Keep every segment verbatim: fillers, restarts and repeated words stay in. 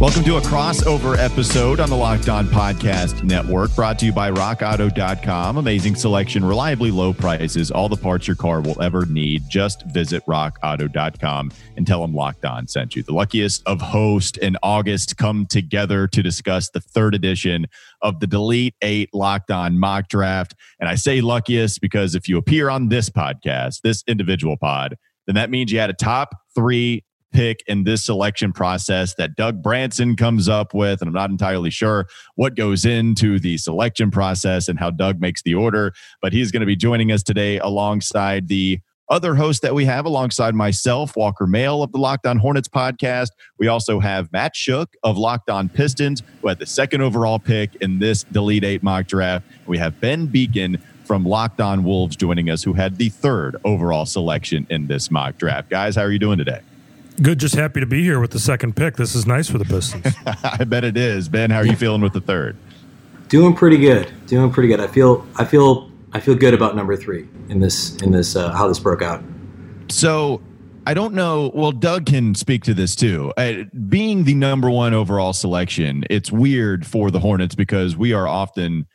Welcome to a crossover episode on the Locked On Podcast Network, brought to you by rock auto dot com. Amazing selection, reliably low prices, all the parts your car will ever need. Just visit rock auto dot com and tell them Locked On sent you. The luckiest of hosts in August come together to discuss the third edition of the Delete eight Locked On mock draft. And I say luckiest because if you appear on this podcast, this individual pod, then that means you had a top three pick in this selection process that Doug Branson comes up with. And I'm not entirely sure what goes into the selection process and how Doug makes the order, but he's going to be joining us today alongside the other host that we have, alongside myself, Walker Mail of the Locked On Hornets podcast. We also have Matt Shook of Locked On Pistons, who had the second overall pick in this Delete eight mock draft. We have Ben Beacon from Locked On Wolves joining us, who had the third overall selection in this mock draft. Guys, how are you doing today? Good. Just happy to be here with the second pick. This is nice for the Pistons. I bet it is. Ben, how are you feeling with the third? Doing pretty good. Doing pretty good. I feel. I feel. I feel good about number three in this. In this, uh, how this broke out. So, I don't know. Well, Doug can speak to this too. Uh, being the number one overall selection, it's weird for the Hornets because we are often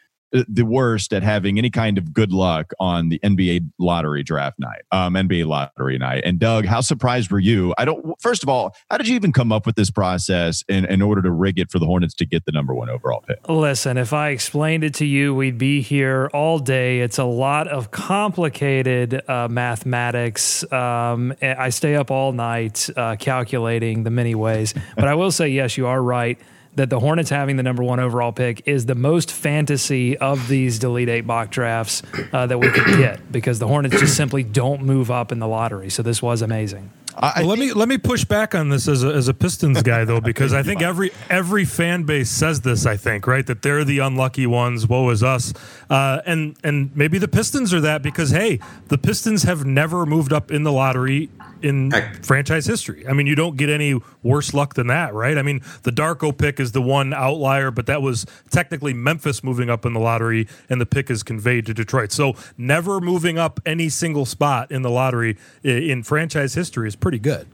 the worst at having any kind of good luck on the N B A lottery draft night, um, N B A lottery night. And Doug, how surprised were you? I don't. First of all, how did you even come up with this process in, in order to rig it for the Hornets to get the number one overall pick? Listen, if I explained it to you, we'd be here all day. It's a lot of complicated uh, mathematics. Um, I stay up all night uh, calculating the many ways. But I will say, yes, you are right, that the Hornets having the number one overall pick is the most fantasy of these Delete eight mock drafts uh, that we could get, because the Hornets just simply don't move up in the lottery. So this was amazing. I, well, let me let me push back on this as a, as a Pistons guy, though, because I think every every fan base says this, I think, right, that they're the unlucky ones. Woe is us. Uh, and, and maybe the Pistons are that because, hey, the Pistons have never moved up in the lottery in franchise history. I mean, you don't get any worse luck than that, right? I mean, the Darko pick is the one outlier, but that was technically Memphis moving up in the lottery, and the pick is conveyed to Detroit. So never moving up any single spot in the lottery in franchise history is pretty good.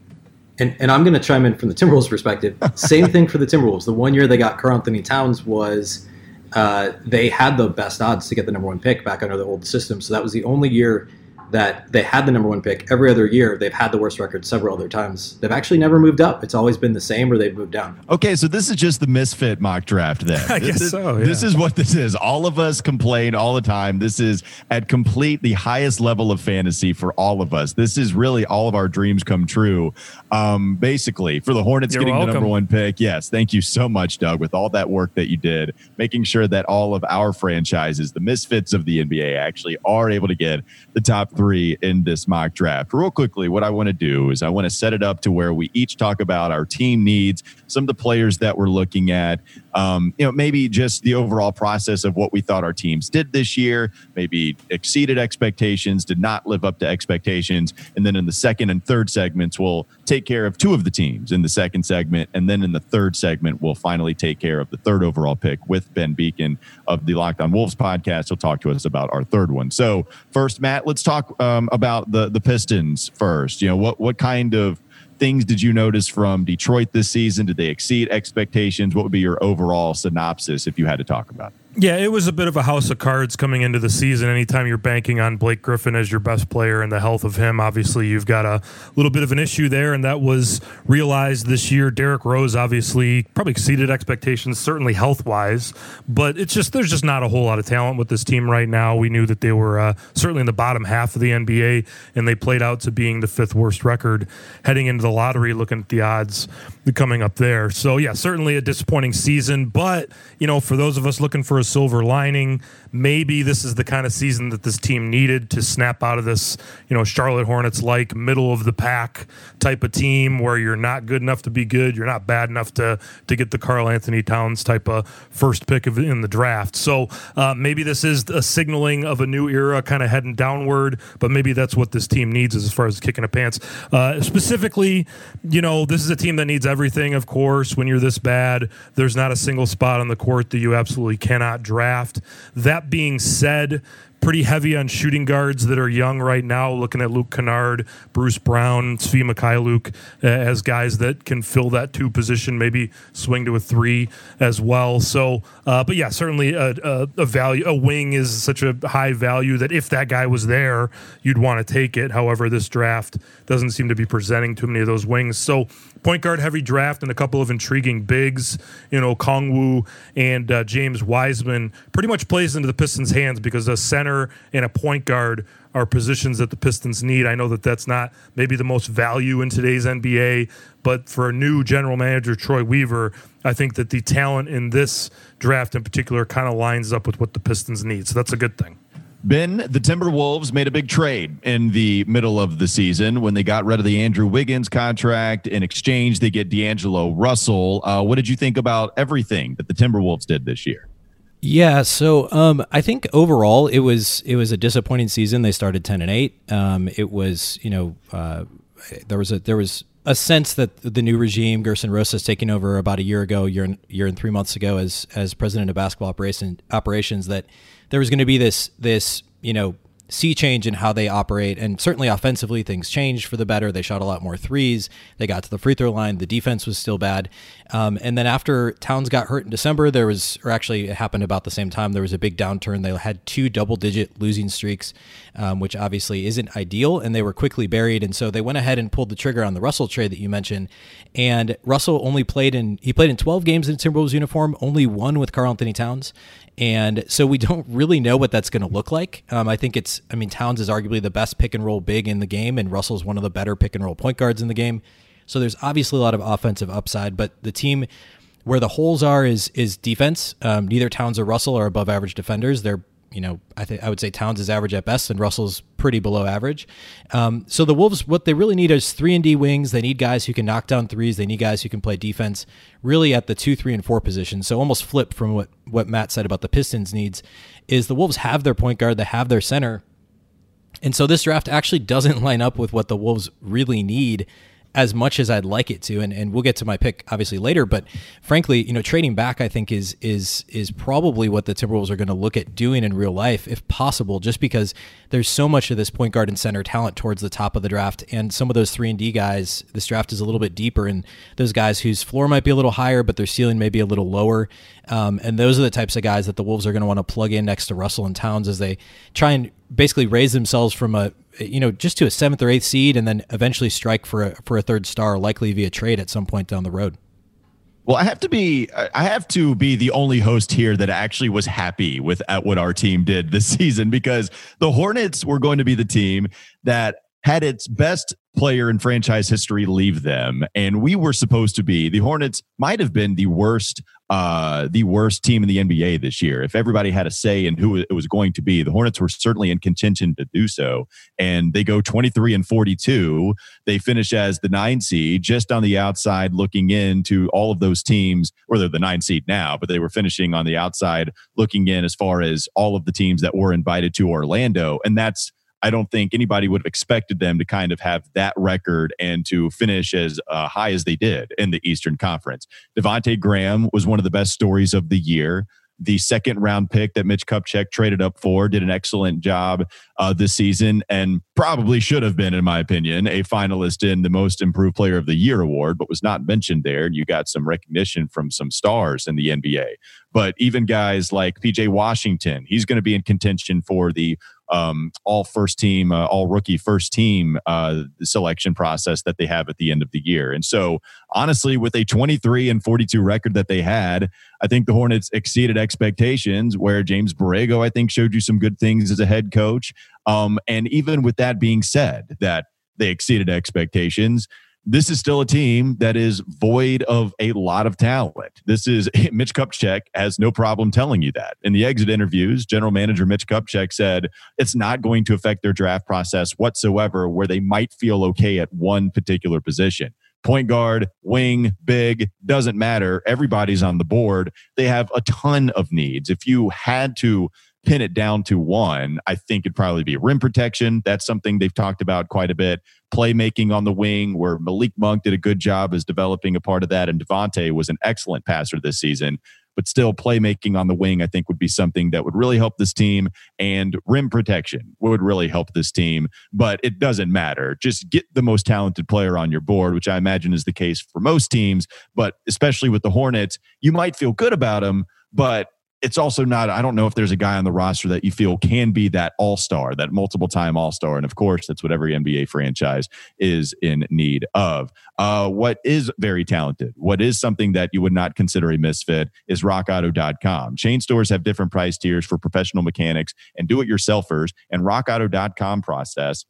And, and I'm going to chime in from the Timberwolves perspective. Same thing for the Timberwolves. The one year they got Karl Anthony Towns was uh, they had the best odds to get the number one pick back under the old system. So that was the only year that they had the number one pick. Every other year, they've had the worst record several other times. They've actually never moved up. It's always been the same, or they've moved down. Okay, so this is just the misfit mock draft then. I guess is, so, yeah. This is what this is. All of us complain all the time. This is at complete the highest level of fantasy for all of us. This is really all of our dreams come true, um, basically, for the Hornets. You're getting welcome. The number one pick. Yes, thank you so much, Doug, with all that work that you did, making sure that all of our franchises, the misfits of the N B A, actually are able to get the top three three in this mock draft. Real quickly, what I want to do is I want to set it up to where we each talk about our team needs, some of the players that we're looking at, um, you know, maybe just the overall process of what we thought our teams did this year, maybe exceeded expectations, did not live up to expectations. And then in the second and third segments, we'll take care of two of the teams in the second segment. And then in the third segment, we'll finally take care of the third overall pick with Ben Beacon of the Locked On Wolves podcast. He'll talk to us about our third one. So first, Matt, let's talk Um, about the the Pistons first. You know, what what kind of things did you notice from Detroit this season? Did they exceed expectations? What would be your overall synopsis if you had to talk about it? Yeah, it was a bit of a house of cards coming into the season. Anytime you're banking on Blake Griffin as your best player and the health of him, obviously you've got a little bit of an issue there, and that was realized this year. Derrick Rose obviously probably exceeded expectations, certainly health-wise, but it's just there's just not a whole lot of talent with this team right now. We knew that they were uh, certainly in the bottom half of the N B A, and they played out to being the fifth worst record heading into the lottery, looking at the odds coming up there. So, yeah, certainly a disappointing season, but, you know, for those of us looking for a silver lining. Maybe this is the kind of season that this team needed to snap out of this, you know, Charlotte Hornets-like middle-of-the-pack type of team where you're not good enough to be good, you're not bad enough to to get the Karl Anthony Towns type of first pick of, in the draft. So uh, maybe this is a signaling of a new era kind of heading downward, but maybe that's what this team needs as far as kicking the pants. Uh, specifically, you know, this is a team that needs everything, of course. When you're this bad, there's not a single spot on the court that you absolutely cannot draft. That being said, pretty heavy on shooting guards that are young right now, looking at Luke Kennard, Bruce Brown, Svi Mykhailiuk uh, as guys that can fill that two position, maybe swing to a three as well. So, uh, but yeah, certainly a, a, a value, a wing is such a high value that if that guy was there, you'd want to take it. However, this draft doesn't seem to be presenting too many of those wings. So point guard heavy draft and a couple of intriguing bigs, you know, Okongwu and uh, James Wiseman pretty much plays into the Pistons' hands because a center and a point guard are positions that the Pistons need. I know that that's not maybe the most value in today's N B A, but for a new general manager, Troy Weaver, I think that the talent in this draft in particular kind of lines up with what the Pistons need. So that's a good thing. Ben, the Timberwolves made a big trade in the middle of the season when they got rid of the Andrew Wiggins contract. In exchange, they get D'Angelo Russell. Uh, what did you think about everything that the Timberwolves did this year? Yeah, so um, I think overall it was it was a disappointing season. They started ten and eight. Um, it was you know uh, there was a there was a sense that the new regime, Gerson Rosas taking over about a year ago, year and, year and three months ago as as president of basketball operation, operations, that there was going to be this this you know sea change in how they operate. And certainly offensively, things changed for the better. They shot a lot more threes. They got to the free throw line. The defense was still bad. Um, and then after Towns got hurt in December, there was, or actually it happened about the same time, there was a big downturn. They had two double-digit losing streaks, um, which obviously isn't ideal, and they were quickly buried. And so they went ahead and pulled the trigger on the Russell trade that you mentioned. And Russell only played in, he played in twelve games in Timberwolves uniform, only one with Karl Anthony Towns. And so we don't really know what that's going to look like. Um, I think it's, I mean, Towns is arguably the best pick and roll big in the game, and Russell's one of the better pick and roll point guards in the game. So there's obviously a lot of offensive upside, but the team where the holes are is is defense. Um, neither Towns or Russell are above average defenders. They're, you know, I think I would say Towns is average at best, and Russell's pretty below average. Um, so the Wolves, what they really need is three and D wings. They need guys who can knock down threes. They need guys who can play defense really at the two, three, and four position. So almost flip from what, what Matt said about the Pistons needs is the Wolves have their point guard, they have their center. And so this draft actually doesn't line up with what the Wolves really need as much as I'd like it to. And, and we'll get to my pick obviously later, but frankly, you know, trading back, I think is, is, is probably what the Timberwolves are going to look at doing in real life, if possible, just because there's so much of this point guard and center talent towards the top of the draft. And some of those three and D guys, this draft is a little bit deeper, and those guys whose floor might be a little higher, but their ceiling may be a little lower. Um, and those are the types of guys that the Wolves are going to want to plug in next to Russell and Towns as they try and basically raise themselves from a, you know, just to a seventh or eighth seed, and then eventually strike for a, for a third star, likely via trade at some point down the road. Well, I have to be, I have to be the only host here that actually was happy with at what our team did this season, because the Hornets were going to be the team that had its best player in franchise history leave them. And we were supposed to be, the Hornets might've been the worst, uh, the worst team in the N B A this year. If everybody had a say in who it was going to be, the Hornets were certainly in contention to do so. And they go twenty-three and forty-two. They finish as the nine seed, just on the outside, looking into all of those teams, or they're the nine seed now, but they were finishing on the outside, looking in as far as all of the teams that were invited to Orlando. And that's, I don't think anybody would have expected them to kind of have that record and to finish as uh, high as they did in the Eastern Conference. Devontae Graham was one of the best stories of the year. The second round pick that Mitch Kupchak traded up for did an excellent job uh, this season, and probably should have been, in my opinion, a finalist in the Most Improved Player of the Year award, but was not mentioned there. And you got some recognition from some stars in the N B A. But even guys like P J Washington, he's going to be in contention for the Um, all first team, uh, all rookie first team uh, selection process that they have at the end of the year. And so honestly, with a twenty-three and forty-two record that they had, I think the Hornets exceeded expectations, where James Borrego, I think, showed you some good things as a head coach. Um, and even with that being said, that they exceeded expectations, this is still a team that is void of a lot of talent. This is Mitch Kupchak has no problem telling you that. In the exit interviews, general manager Mitch Kupchak said it's not going to affect their draft process whatsoever, where they might feel okay at one particular position. Point guard, wing, big, doesn't matter. Everybody's on the board. They have a ton of needs. If you had to pin it down to one, I think it'd probably be rim protection. That's something they've talked about quite a bit. Playmaking on the wing, where Malik Monk did a good job as developing a part of that, and Devontae was an excellent passer this season. But still, playmaking on the wing, I think, would be something that would really help this team, and rim protection would really help this team. But it doesn't matter. Just get the most talented player on your board, which I imagine is the case for most teams. But especially with the Hornets, you might feel good about them, but it's also not, I don't know if there's a guy on the roster that you feel can be that all-star, that multiple-time all-star. And of course, that's what every N B A franchise is in need of. Uh, what is very talented, what is something that you would not consider a misfit, is rock auto dot com. Chain stores have different price tiers for professional mechanics and do-it-yourselfers, and rock auto dot com process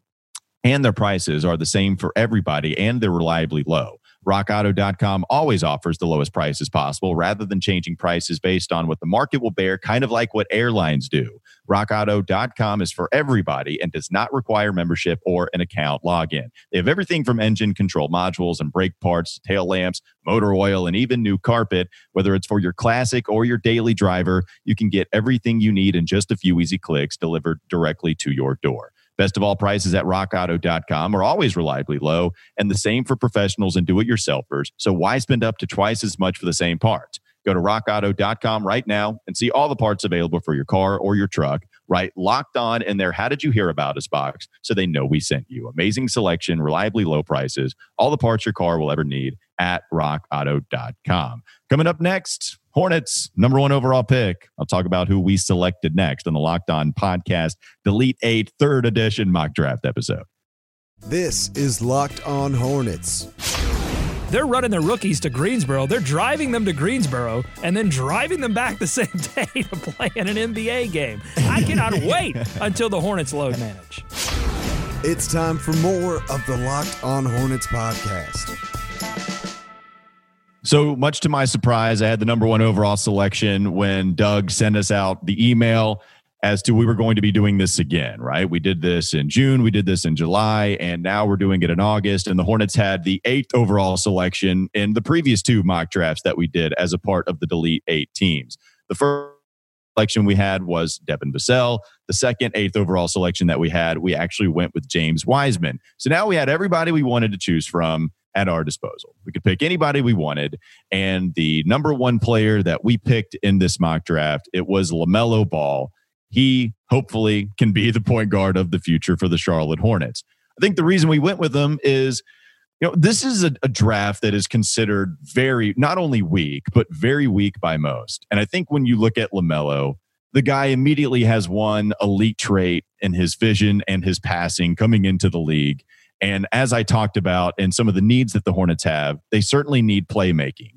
and their prices are the same for everybody, and they're reliably low. rock auto dot com always offers the lowest prices possible rather than changing prices based on what the market will bear, kind of like what airlines do. rock auto dot com is for everybody and does not require membership or an account login. They have everything from engine control modules and brake parts to tail lamps, motor oil, and even new carpet. Whether it's for your classic or your daily driver, you can get everything you need in just a few easy clicks delivered directly to your door. Best of all, prices at rock auto dot com are always reliably low, and the same for professionals and do-it-yourselfers. So why spend up to twice as much for the same parts? Go to rock auto dot com right now and see all the parts available for your car or your truck. Right, Locked On in their How Did You Hear About Us box, so they know we sent you. Amazing selection, reliably low prices, all the parts your car will ever need at rock auto dot com. Coming up next, Hornets, number one overall pick. I'll talk about who we selected next on the Locked On Podcast Delete eight third edition mock draft episode. This is Locked On Hornets. They're running their rookies to Greensboro. They're driving them to Greensboro and then driving them back the same day to play in an N B A game. I cannot wait until the Hornets load manage. It's time for more of the Locked On Hornets podcast. So much to my surprise, I had the number one overall selection when Doug sent us out the email as to we were going to be doing this again, right? We did this in June, we did this in July, and now we're doing it in August. And the Hornets had the eighth overall selection in the previous two mock drafts that we did as a part of the Delete eight teams. The first selection we had was Devin Vassell. The second, eighth overall selection that we had, we actually went with James Wiseman. So now we had everybody we wanted to choose from at our disposal. We could pick anybody we wanted. And the number one player that we picked in this mock draft, it was LaMelo Ball. He hopefully can be the point guard of the future for the Charlotte Hornets. I think the reason we went with him is, you know, this is a, a draft that is considered very, not only weak, but very weak by most. And I think when you look at LaMelo, the guy immediately has one elite trait in his vision and his passing coming into the league. And as I talked about, and some of the needs that the Hornets have, they certainly need playmaking.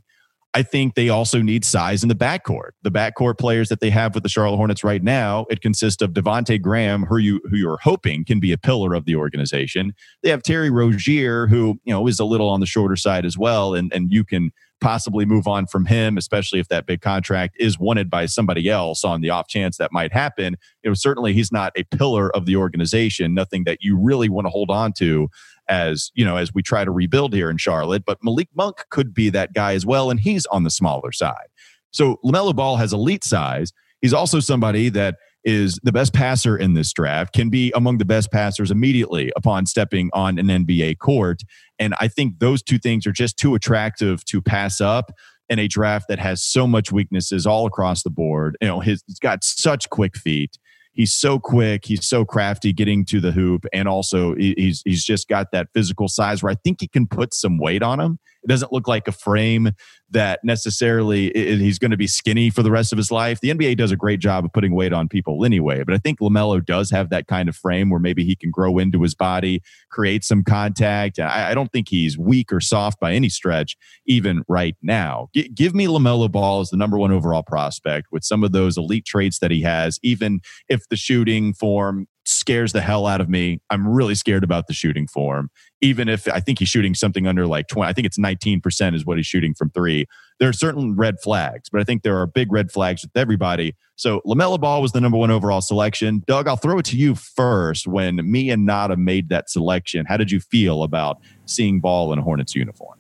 I think they also need size in the backcourt. The backcourt players that they have with the Charlotte Hornets right now, it consists of Devontae Graham, who you who you're hoping can be a pillar of the organization. They have Terry Rozier, who, you know, is a little on the shorter side as well, and and you can possibly move on from him, especially if that big contract is wanted by somebody else on the off chance that might happen. You know, certainly he's not a pillar of the organization, nothing that you really want to hold on to as, you know, as we try to rebuild here in Charlotte. But Malik Monk could be that guy as well, and he's on the smaller side. So LaMelo Ball has elite size. He's also somebody that is the best passer in this draft, can be among the best passers immediately upon stepping on an N B A court. And I think those two things are just too attractive to pass up in a draft that has so much weaknesses all across the board. You know, his, he's got such quick feet. He's so quick. He's so crafty getting to the hoop. And also he's, he's just got that physical size where I think he can put some weight on him. It doesn't look like a frame that necessarily it, he's going to be skinny for the rest of his life. The N B A does a great job of putting weight on people anyway, but I think LaMelo does have that kind of frame where maybe he can grow into his body, create some contact. I, I don't think he's weak or soft by any stretch, even right now. G- give me LaMelo Ball as the number one overall prospect with some of those elite traits that he has, even if the shooting form scares the hell out of me. I'm really scared about the shooting form. Even if I think he's shooting something under like twenty, I think it's nineteen percent is what he's shooting from three. There are certain red flags, but I think there are big red flags with everybody. So LaMelo Ball was the number one overall selection. Doug, I'll throw it to you first. When me and Nada made that selection, how did you feel about seeing Ball in a Hornets uniform?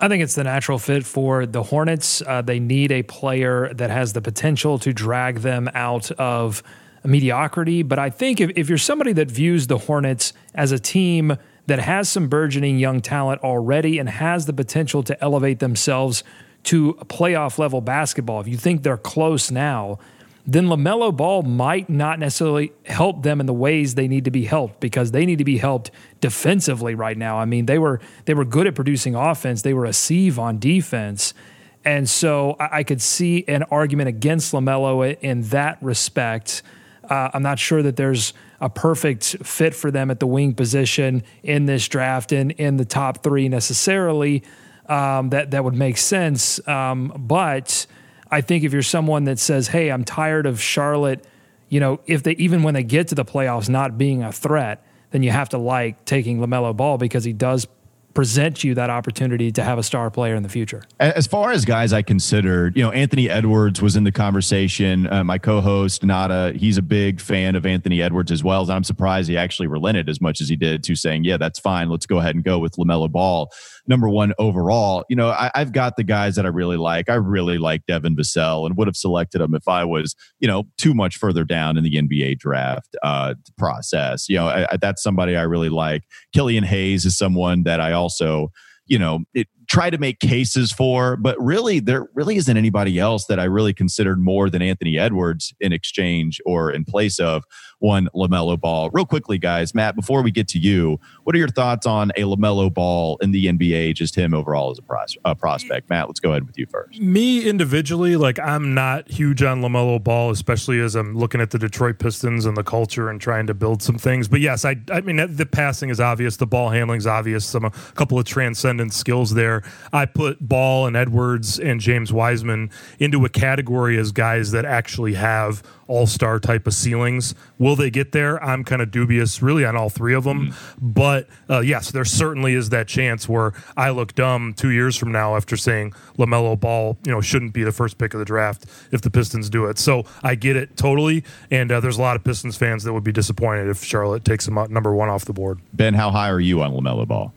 I think it's the natural fit for the Hornets. Uh, they need a player that has the potential to drag them out of mediocrity. But I think if, if you're somebody that views the Hornets as a team that has some burgeoning young talent already and has the potential to elevate themselves to playoff level basketball, if you think they're close now, then LaMelo Ball might not necessarily help them in the ways they need to be helped, because they need to be helped defensively right now. I mean, they were they were good at producing offense. They were a sieve on defense. And so I, I could see an argument against LaMelo in that respect. Uh, I'm not sure that there's a perfect fit for them at the wing position in this draft and in the top three necessarily. Um, that, that would make sense. Um, but I think if you're someone that says, hey, I'm tired of Charlotte, you know, if they, even when they get to the playoffs, not being a threat, then you have to like taking LaMelo Ball, because he does present you that opportunity to have a star player in the future. As far as guys I considered, you know, Anthony Edwards was in the conversation. Uh, my co-host, Nada, he's a big fan of Anthony Edwards as well. And I'm surprised he actually relented as much as he did to saying, yeah, that's fine. Let's go ahead and go with LaMelo Ball. Number one overall, you know, I, I've got the guys that I really like. I really like Devin Vassell and would have selected him if I was, you know, too much further down in the N B A draft uh, process. You know, I, I, that's somebody I really like. Killian Hayes is someone that I also, you know, it, try to make cases for, but really there really isn't anybody else that I really considered more than Anthony Edwards in exchange or in place of one LaMelo Ball. Real quickly, guys, Matt, before we get to you, what are your thoughts on a LaMelo Ball in the N B A, just him overall as a pros- uh, prospect? Matt, let's go ahead with you first. Me individually, like I'm not huge on LaMelo Ball, especially as I'm looking at the Detroit Pistons and the culture and trying to build some things. But yes, I, I mean, the passing is obvious. The ball handling is obvious. Some, a couple of transcendent skills there. I put Ball and Edwards and James Wiseman into a category as guys that actually have all-star type of ceilings. Will they get there? I'm kind of dubious really on all three of them. Mm-hmm. But uh, yes, there certainly is that chance where I look dumb two years from now after saying LaMelo Ball, you know, shouldn't be the first pick of the draft if the Pistons do it. So I get it totally. And uh, there's a lot of Pistons fans that would be disappointed if Charlotte takes him out number one off the board. Ben, how high are you on LaMelo Ball?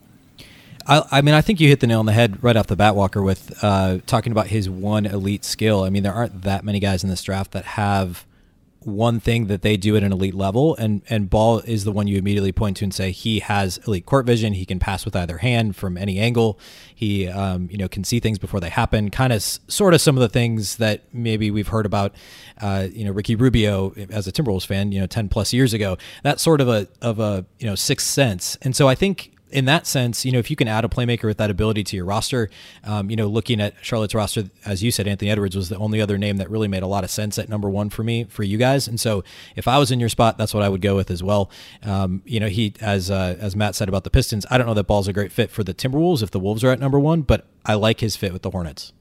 I, I mean, I think you hit the nail on the head right off the bat, Walker, with uh, talking about his one elite skill. I mean, there aren't that many guys in this draft that have one thing that they do at an elite level, and, and Ball is the one you immediately point to and say he has elite court vision. He can pass with either hand from any angle. He um, you know, can see things before they happen, kind of sort of some of the things that maybe we've heard about uh, you know, Ricky Rubio as a Timberwolves fan, you know, ten plus years ago, that sort of a, of a, you know, sixth sense. And so I think, in that sense, you know, if you can add a playmaker with that ability to your roster, um, you know, looking at Charlotte's roster, as you said, Anthony Edwards was the only other name that really made a lot of sense at number one for me, for you guys. And so if I was in your spot, that's what I would go with as well. Um, you know, he, as uh, as Matt said about the Pistons, I don't know that Ball's a great fit for the Timberwolves if the Wolves are at number one, but I like his fit with the Hornets.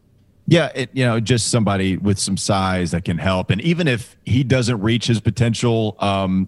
Yeah, it, you know, just somebody with some size that can help. And even if he doesn't reach his potential, um,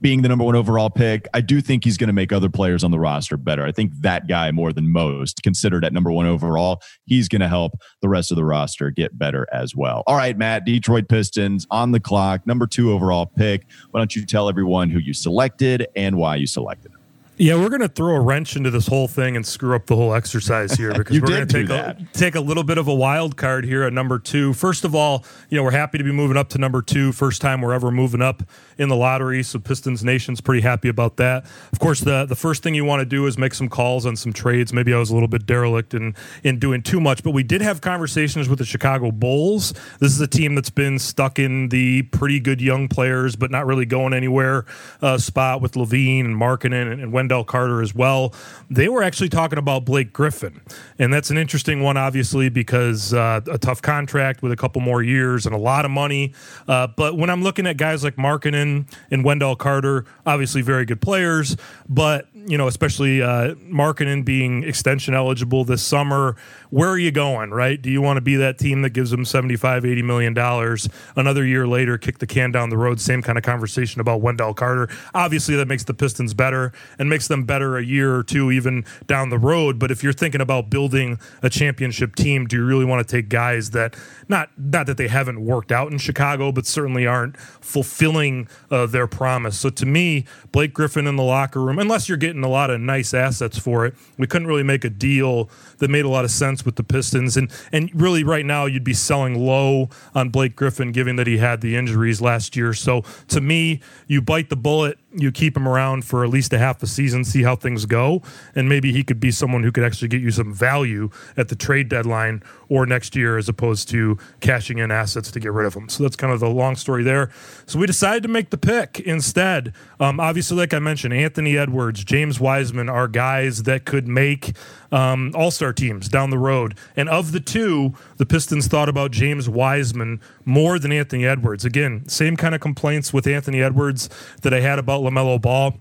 being the number one overall pick, I do think he's going to make other players on the roster better. I think that guy, more than most, considered at number one overall, he's going to help the rest of the roster get better as well. All right, Matt, Detroit Pistons on the clock, number two overall pick. Why don't you tell everyone who you selected and why you selected him? Yeah, we're going to throw a wrench into this whole thing and screw up the whole exercise here, because we're going to take a, take a little bit of a wild card here at number two. First of all, you know, we're happy to be moving up to number two. First time we're ever moving up in the lottery, so Pistons Nation's pretty happy about that. Of course, the, the first thing you want to do is make some calls on some trades. Maybe I was a little bit derelict in, in doing too much, but we did have conversations with the Chicago Bulls. This is a team that's been stuck in the pretty good young players, but not really going anywhere uh, spot with Levine and Markkanen and, and Wendell Wendell Carter as well. They were actually talking about Blake Griffin, and that's an interesting one, obviously, because uh, a tough contract with a couple more years and a lot of money. Uh, but when I'm looking at guys like Markkanen and Wendell Carter, obviously very good players, but you know, especially uh, Markkanen being extension eligible this summer, where are you going, right? Do you want to be that team that gives them seventy-five, eighty million dollars another year later, kick the can down the road? Same kind of conversation about Wendell Carter. Obviously, that makes the Pistons better and makes them better a year or two even down the road. But if you're thinking about building a championship team, do you really want to take guys that not not that they haven't worked out in Chicago, but certainly aren't fulfilling uh, their promise? So to me, Blake Griffin in the locker room, unless you're getting a lot of nice assets for it, we couldn't really make a deal that made a lot of sense with the Pistons. And and really right now you'd be selling low on Blake Griffin given that he had the injuries last year. So to me, you bite the bullet, you keep him around for at least a half a season, see how things go, and maybe he could be someone who could actually get you some value at the trade deadline or next year as opposed to cashing in assets to get rid of him. So that's kind of the long story there. So we decided to make the pick instead. Um, obviously, like I mentioned, Anthony Edwards, James Wiseman are guys that could make um, all-star teams down the road. And of the two, the Pistons thought about James Wiseman more than Anthony Edwards. Again, same kind of complaints with Anthony Edwards that I had about LaMelo Ball.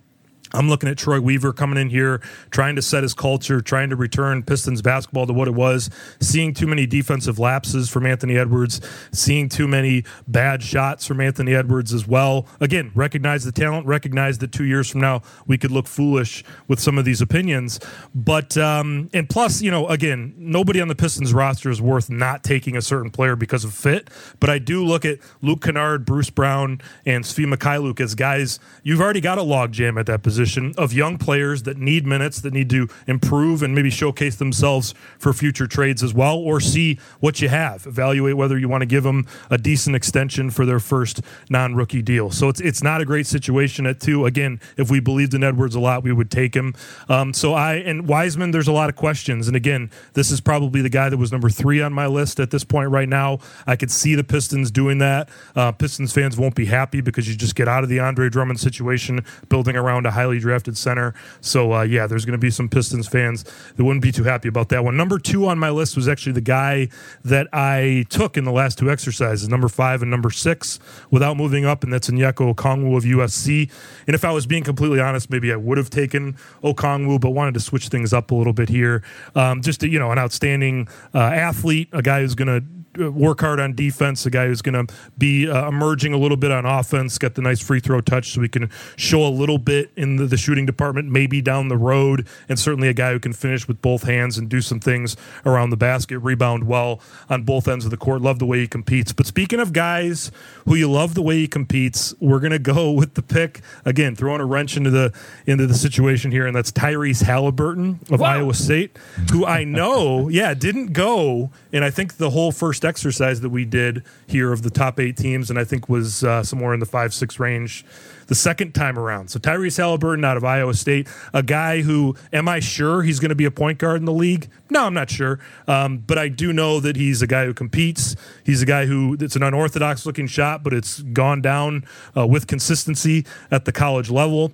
I'm looking at Troy Weaver coming in here, trying to set his culture, trying to return Pistons basketball to what it was, seeing too many defensive lapses from Anthony Edwards, seeing too many bad shots from Anthony Edwards as well. Again, recognize the talent, recognize that two years from now we could look foolish with some of these opinions. But, um, and plus, you know, again, nobody on the Pistons roster is worth not taking a certain player because of fit. But I do look at Luke Kennard, Bruce Brown, and Svi Mykhailiuk as guys, you've already got a logjam at that position. Of young players that need minutes, that need to improve and maybe showcase themselves for future trades as well, or see what you have, evaluate whether you want to give them a decent extension for their first non-rookie deal. So it's it's not a great situation at two. Again, if we believed in Edwards a lot, we would take him. Um, so I and Wiseman, there's a lot of questions. And again, this is probably the guy that was number three on my list at this point right now. I could see the Pistons doing that. Uh, Pistons fans won't be happy because you just get out of the Andre Drummond situation, building around a high drafted center. So, uh, yeah, there's going to be some Pistons fans that wouldn't be too happy about that one. Number two on my list was actually the guy that I took in the last two exercises, number five and number six, without moving up, and that's Onyeka Okongwu of U S C. And if I was being completely honest, maybe I would have taken Okongwu, but wanted to switch things up a little bit here. Um, just, to, you know, an outstanding uh, athlete, a guy who's going to work hard on defense, a guy who's going to be uh, emerging a little bit on offense, got the nice free throw touch so we can show a little bit in the, the shooting department maybe down the road, and certainly a guy who can finish with both hands and do some things around the basket, rebound well on both ends of the court. Love the way he competes. But speaking of guys who you love the way he competes, we're going to go with the pick, again, throwing a wrench into the into the situation here, and that's Tyrese Haliburton of wow. Iowa State, who I know, yeah, didn't go, and I think the whole first exercise that we did here of the top eight teams, and I think was uh, somewhere in the five, six range the second time around. So Tyrese Haliburton out of Iowa State, a guy who, am I sure he's going to be a point guard in the league? No, I'm not sure. Um, but I do know that he's a guy who competes. He's a guy who, it's an unorthodox looking shot, but it's gone down uh, with consistency at the college level.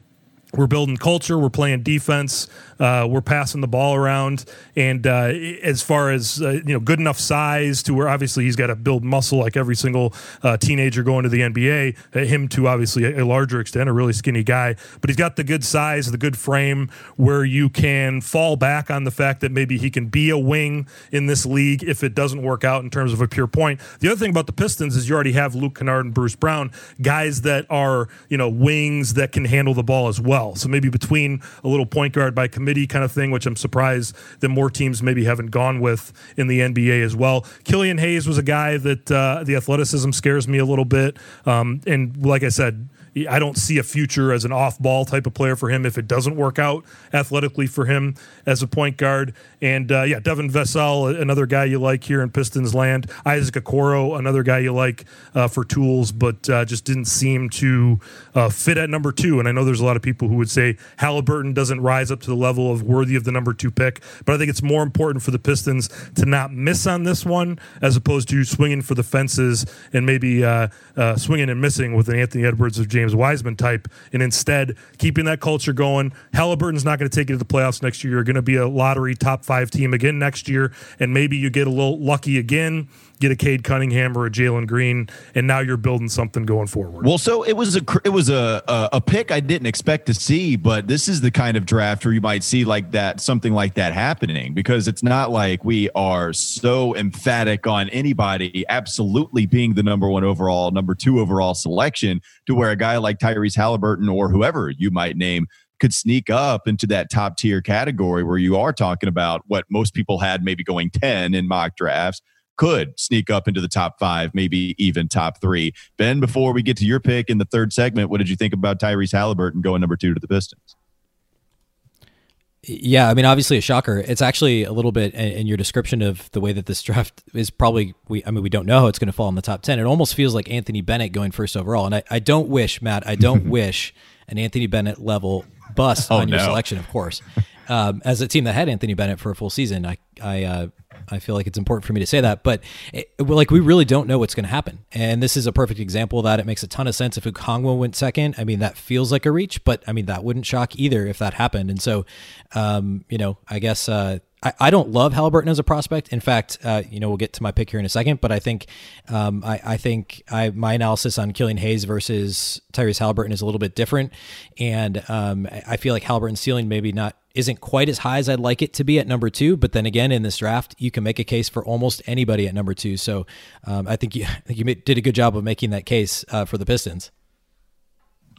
We're building culture. We're playing defense. Uh, we're passing the ball around. And uh, as far as uh, you know, good enough size to where obviously he's got to build muscle like every single uh, teenager going to the N B A. Uh, him to obviously a larger extent, a really skinny guy. But he's got the good size, the good frame, where you can fall back on the fact that maybe he can be a wing in this league if it doesn't work out in terms of a pure point. The other thing about the Pistons is you already have Luke Kennard and Bruce Brown, guys that are, you know, wings that can handle the ball as well. So maybe between a little point guard by committee kind of thing, which I'm surprised that more teams maybe haven't gone with in the N B A as well. Killian Hayes was a guy that uh, the athleticism scares me a little bit. Um, and like I said, I don't see a future as an off-ball type of player for him if it doesn't work out athletically for him as a point guard. And, uh, yeah, Devin Vassell, another guy you like here in Pistons land. Isaac Okoro, another guy you like uh, for tools, but uh, just didn't seem to uh, fit at number two. And I know there's a lot of people who would say Haliburton doesn't rise up to the level of worthy of the number two pick, but I think it's more important for the Pistons to not miss on this one as opposed to swinging for the fences and maybe uh, uh, swinging and missing with an Anthony Edwards of James James Wiseman type, and instead keeping that culture going. Halliburton's not going to take you to the playoffs next year. You're going to be a lottery top five team again next year, and maybe you get a little lucky again, get a Cade Cunningham or a Jalen Green, and now you're building something going forward. Well, so it was a it was a a pick I didn't expect to see, but this is the kind of draft where you might see like that something like that happening, because it's not like we are so emphatic on anybody absolutely being the number one overall, number two overall selection to where a guy like Tyrese Haliburton or whoever you might name could sneak up into that top tier category where you are talking about what most people had maybe going ten in mock drafts. Could sneak up into the top five, maybe even top three. Ben, before we get to your pick in the third segment, what did you think about Tyrese Haliburton going number two to the Pistons? Yeah, I mean, obviously a shocker. It's actually a little bit in your description of the way that this draft is probably, we, I mean, we don't know how it's going to fall in the top ten. It almost feels like Anthony Bennett going first overall. And I, I don't wish, Matt, I don't wish an Anthony Bennett level bust oh, on your no. selection, of course. Um, as a team that had Anthony Bennett for a full season, I, I, uh, I feel like it's important for me to say that, but it, like we really don't know what's going to happen. And this is a perfect example of that. It makes a ton of sense if Okongwu went second. I mean, that feels like a reach, but I mean, that wouldn't shock either if that happened. And so, um, you know, I guess uh, I, I don't love Haliburton as a prospect. In fact, uh, you know, we'll get to my pick here in a second, but I think um, I, I think I, my analysis on Killian Hayes versus Tyrese Haliburton is a little bit different. And um, I feel like Haliburton's ceiling maybe not isn't quite as high as I'd like it to be at number two. But then again, in this draft, you can make a case for almost anybody at number two. So um, I think you I think you did a good job of making that case uh, for the Pistons.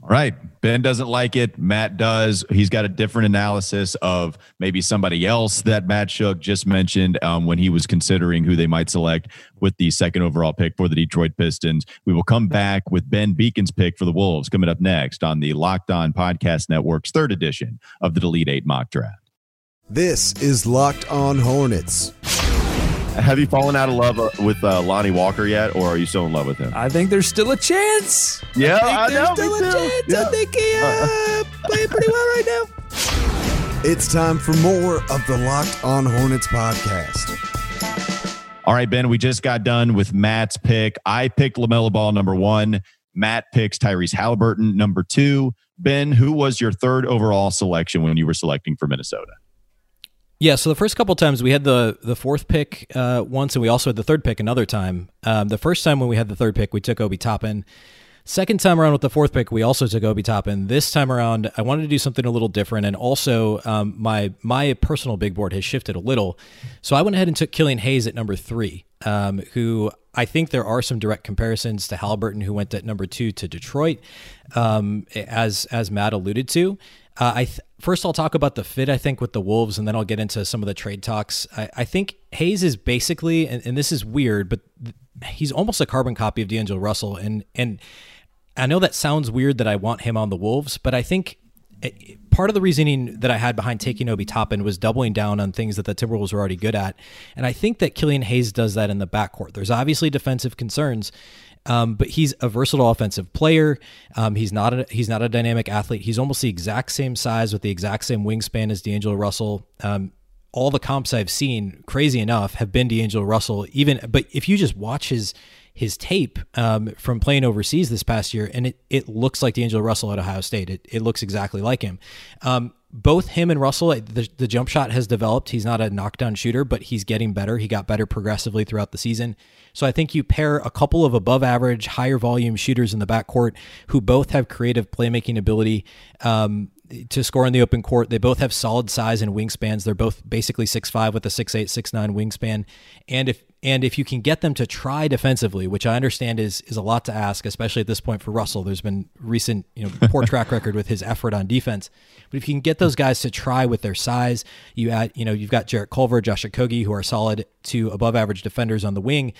All right. Ben doesn't like it. Matt does. He's got a different analysis of maybe somebody else that Matt Shook just mentioned um, when he was considering who they might select with the second overall pick for the Detroit Pistons. We will come back with Ben Beacon's pick for the Wolves coming up next on the Locked On Podcast Network's third edition of the Delete eight Mock Draft. This is Locked On Hornets. Have you fallen out of love with uh, Lonnie Walker yet, or are you still in love with him? I think there's still a chance. Yeah, I think there's I know, still a too. chance. Yeah. I think he uh, playing pretty well right now. It's time for more of the Locked On Hornets podcast. All right, Ben, we just got done with Matt's pick. I picked LaMelo Ball number one. Matt picks Tyrese Haliburton number two. Ben, who was your third overall selection when you were selecting for Minnesota? Yeah, so the first couple of times we had the the fourth pick uh, once, and we also had the third pick another time. Um, the first time when we had the third pick, we took Obi Toppin. Second time around with the fourth pick, we also took Obi Toppin. This time around, I wanted to do something a little different, and also um, my my personal big board has shifted a little. So I went ahead and took Killian Hayes at number three, um, who I think there are some direct comparisons to Haliburton, who went at number two to Detroit, um, as as Matt alluded to. Uh, I th- first I'll talk about the fit, I think, with the Wolves, and then I'll get into some of the trade talks. I, I think Hayes is basically, and, and this is weird, but th- he's almost a carbon copy of D'Angelo Russell. And and I know that sounds weird that I want him on the Wolves, but I think it, part of the reasoning that I had behind taking Obi Toppin was doubling down on things that the Timberwolves were already good at. And I think that Killian Hayes does that in the backcourt. There's obviously defensive concerns. Um, but he's a versatile offensive player. Um, he's not a, he's not a dynamic athlete. He's almost the exact same size with the exact same wingspan as D'Angelo Russell. Um, all the comps I've seen, crazy enough, have been D'Angelo Russell. Even, but if you just watch his his tape um, from playing overseas this past year, and it it looks like D'Angelo Russell at Ohio State. It it looks exactly like him. Um, Both him and Russell, the, the jump shot has developed. He's not a knockdown shooter, but he's getting better. He got better progressively throughout the season. So I think you pair a couple of above average, higher volume shooters in the backcourt who both have creative playmaking ability um, to score in the open court. They both have solid size and wingspans. They're both basically six five with a six eight, six nine wingspan. And if And if you can get them to try defensively, which I understand is is a lot to ask, especially at this point for Russell, there's been recent, you know, poor track record with his effort on defense. But if you can get those guys to try with their size, you add, you know, you've got Jarrett Culver, Josh Okogie, who are solid to above average defenders on the wing.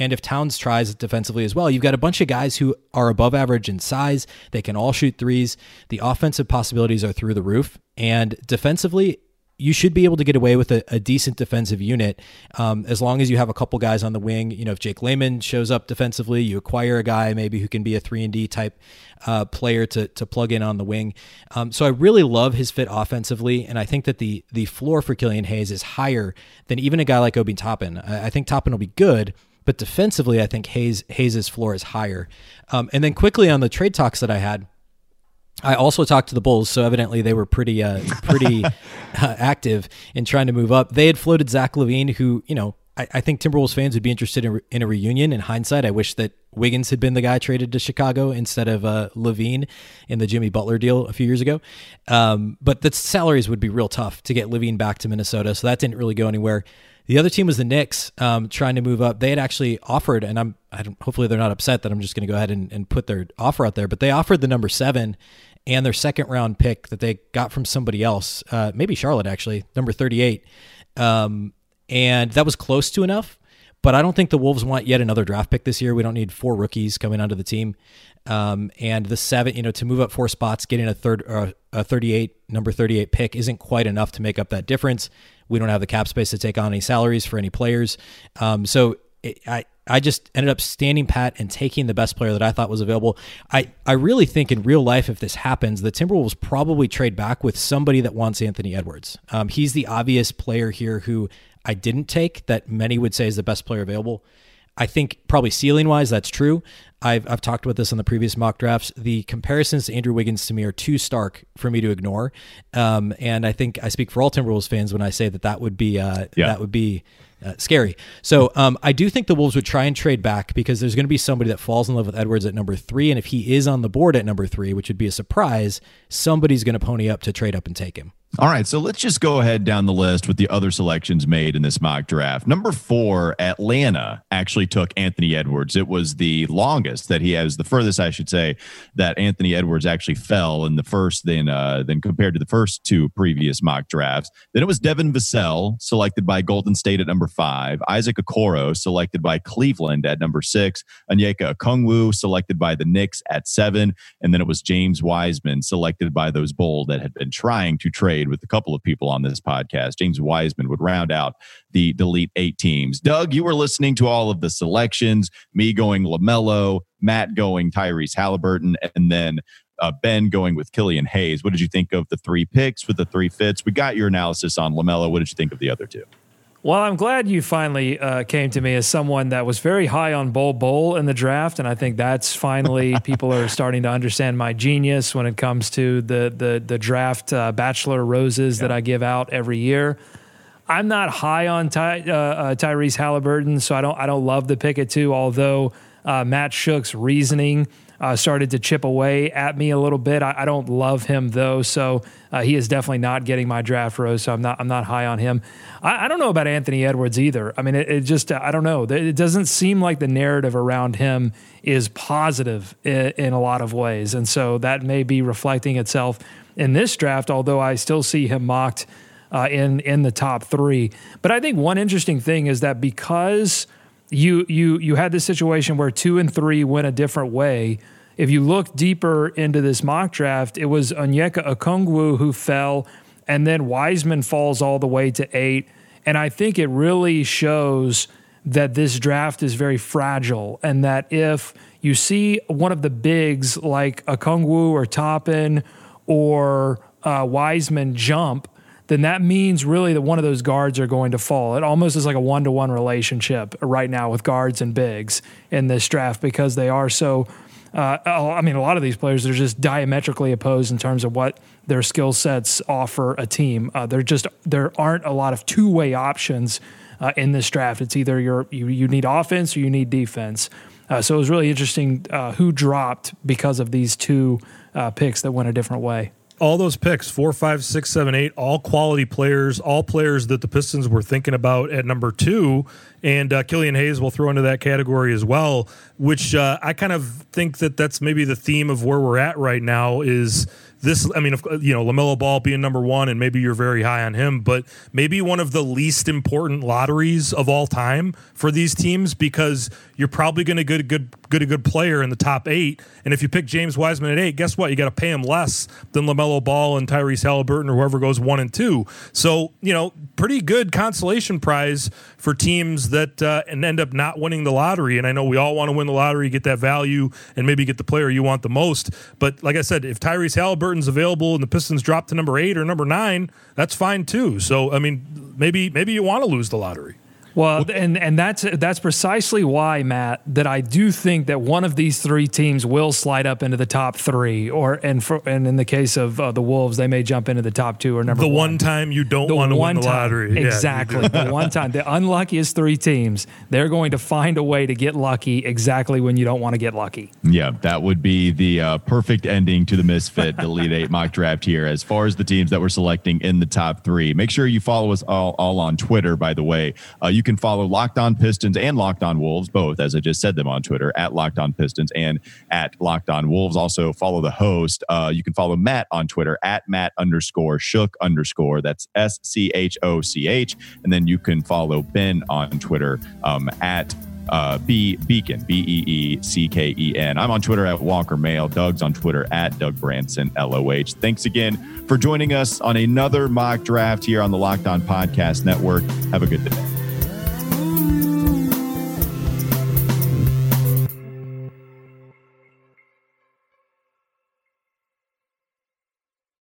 And if Towns tries defensively as well, you've got a bunch of guys who are above average in size. They can all shoot threes. The offensive possibilities are through the roof. And defensively, you should be able to get away with a, a decent defensive unit um, as long as you have a couple guys on the wing. You know, if Jake Layman shows up defensively, you acquire a guy maybe who can be a three and D type uh, player to to plug in on the wing. Um, so I really love his fit offensively, and I think that the the floor for Killian Hayes is higher than even a guy like Obi Toppin. I, I think Toppin will be good, But defensively, I think Hayes Hayes' floor is higher. Um, and then quickly on the trade talks that I had, I also talked to the Bulls, so evidently they were pretty uh, pretty uh, active in trying to move up. They had floated Zach LaVine, who, you know, I, I think Timberwolves fans would be interested in, re- in a reunion. In hindsight, I wish that Wiggins had been the guy traded to Chicago instead of uh, LaVine in the Jimmy Butler deal a few years ago. Um, but the salaries would be real tough to get LaVine back to Minnesota, so that didn't really go anywhere. The other team was the Knicks, um, trying to move up. They had actually offered, and I'm I don't, hopefully they're not upset that I'm just going to go ahead and, and put their offer out there, but they offered the number seven and their second round pick that they got from somebody else, uh, maybe Charlotte actually, number thirty-eight. Um, and that was close to enough, but I don't think the Wolves want yet another draft pick this year. We don't need four rookies coming onto the team. Um, and the seven, you know, to move up four spots, getting a third, uh, a thirty-eight, number thirty-eight pick isn't quite enough to make up that difference. We don't have the cap space to take on any salaries for any players. Um, so it, I, I just ended up standing pat and taking the best player that I thought was available. I, I really think in real life, if this happens, the Timberwolves probably trade back with somebody that wants Anthony Edwards. Um, he's the obvious player here who I didn't take that many would say is the best player available. I think probably ceiling wise, that's true. I've I've talked about this on the previous mock drafts. The comparisons to Andrew Wiggins to me are too stark for me to ignore, um, and I think I speak for all Timberwolves fans when I say that that would be uh, yeah. that would be uh, scary. So um, I do think the Wolves would try and trade back because there's going to be somebody that falls in love with Edwards at number three, and if he is on the board at number three, which would be a surprise, somebody's going to pony up to trade up and take him. All right, so let's just go ahead down the list with the other selections made in this mock draft. Number four, Atlanta actually took Anthony Edwards. It was the longest that he has, the furthest, I should say, that Anthony Edwards actually fell in the first, then uh, then compared to the first two previous mock drafts. Then it was Devin Vassell, selected by Golden State at number five. Isaac Okoro, selected by Cleveland at number six. Onyeka Okongwu, selected by the Knicks at seven. And then it was James Wiseman, selected by those Bulls that had been trying to trade with a couple of people on this podcast. James Wiseman would round out the Delete eight teams. Doug, you were listening to all of the selections, me going LaMelo, Matt going Tyrese Haliburton, and then uh, Ben going with Killian Hayes. What did you think of the three picks with the three fits? We got your analysis on LaMelo. What did you think of the other two? Well, I'm glad you finally uh, came to me as someone that was very high on Bol Bol in the draft, and I think that's finally people are starting to understand my genius when it comes to the the, the draft uh, bachelor roses yeah. that I give out every year. I'm not high on Ty, uh, uh, Tyrese Haliburton, so I don't I don't love the pick at two. Although uh, Matt Shook's reasoning uh, started to chip away at me a little bit, I, I don't love him though. So uh, he is definitely not getting my draft rose. So I'm not I'm not high on him. I, I don't know about Anthony Edwards either. I mean, it, it just, I don't know. It doesn't seem like the narrative around him is positive in, in a lot of ways. And so that may be reflecting itself in this draft, although I still see him mocked uh, in, in the top three. But I think one interesting thing is that because you, you, you had this situation where two and three went a different way, if you look deeper into this mock draft, it was Onyeka Okongwu who fell, and then Wiseman falls all the way to eight. And I think it really shows that this draft is very fragile and that if you see one of the bigs like Okongwu or Toppin or uh, Wiseman jump, then that means really that one of those guards are going to fall. It almost is like a one-to-one relationship right now with guards and bigs in this draft because they are so... Uh, I mean, a lot of these players are just diametrically opposed in terms of what their skill sets offer a team. Uh, there just there aren't a lot of two-way options uh, in this draft. It's either you're, you you need offense or you need defense. Uh, so it was really interesting uh, who dropped because of these two uh, picks that went a different way. All those picks, four, five, six, seven, eight, all quality players, all players that the Pistons were thinking about at number two. And uh, Killian Hayes will throw into that category as well, which uh, I kind of think that that's maybe the theme of where we're at right now is this. I mean, you know, LaMelo Ball being number one, and maybe you're very high on him, but maybe one of the least important lotteries of all time for these teams because you're probably going to get a good, good, a good player in the top eight. And if you pick James Wiseman at eight, guess what? You got to pay him less than LaMelo Ball and Tyrese Haliburton or whoever goes one and two. So, you know, pretty good consolation prize for teams that uh, and end up not winning the lottery. And I know we all want to win the lottery, get that value, and maybe get the player you want the most. But like I said, if Tyrese Haliburton available and the Pistons drop to number eight or number nine, that's fine too. So, I mean, maybe maybe you want to lose the lottery. Well, and, and that's that's precisely why, Matt, that I do think that one of these three teams will slide up into the top three, or and for, and in the case of uh, the Wolves, they may jump into the top two or number the one. The one time you don't the want to win the lottery. Time, exactly. Yeah, the one time. The unluckiest three teams, they're going to find a way to get lucky exactly when you don't want to get lucky. Yeah, that would be the uh, perfect ending to the Misfit Delete eight mock draft here as far as the teams that we're selecting in the top three. Make sure you follow us all, all on Twitter, by the way. Uh, you can follow Locked On Pistons and Locked On Wolves, both, as I just said them on Twitter, at Locked On Pistons and at Locked On Wolves. Also follow the host. Uh, you can follow Matt on Twitter at Matt underscore Shook underscore. That's S C H O C H. And then you can follow Ben on Twitter um, at Uh, B Beacon, B E E C K E N. I'm on Twitter at Walker Mail. Doug's on Twitter at Doug Branson, L O H. Thanks again for joining us on another mock draft here on the Locked On Podcast Network. Have a good day.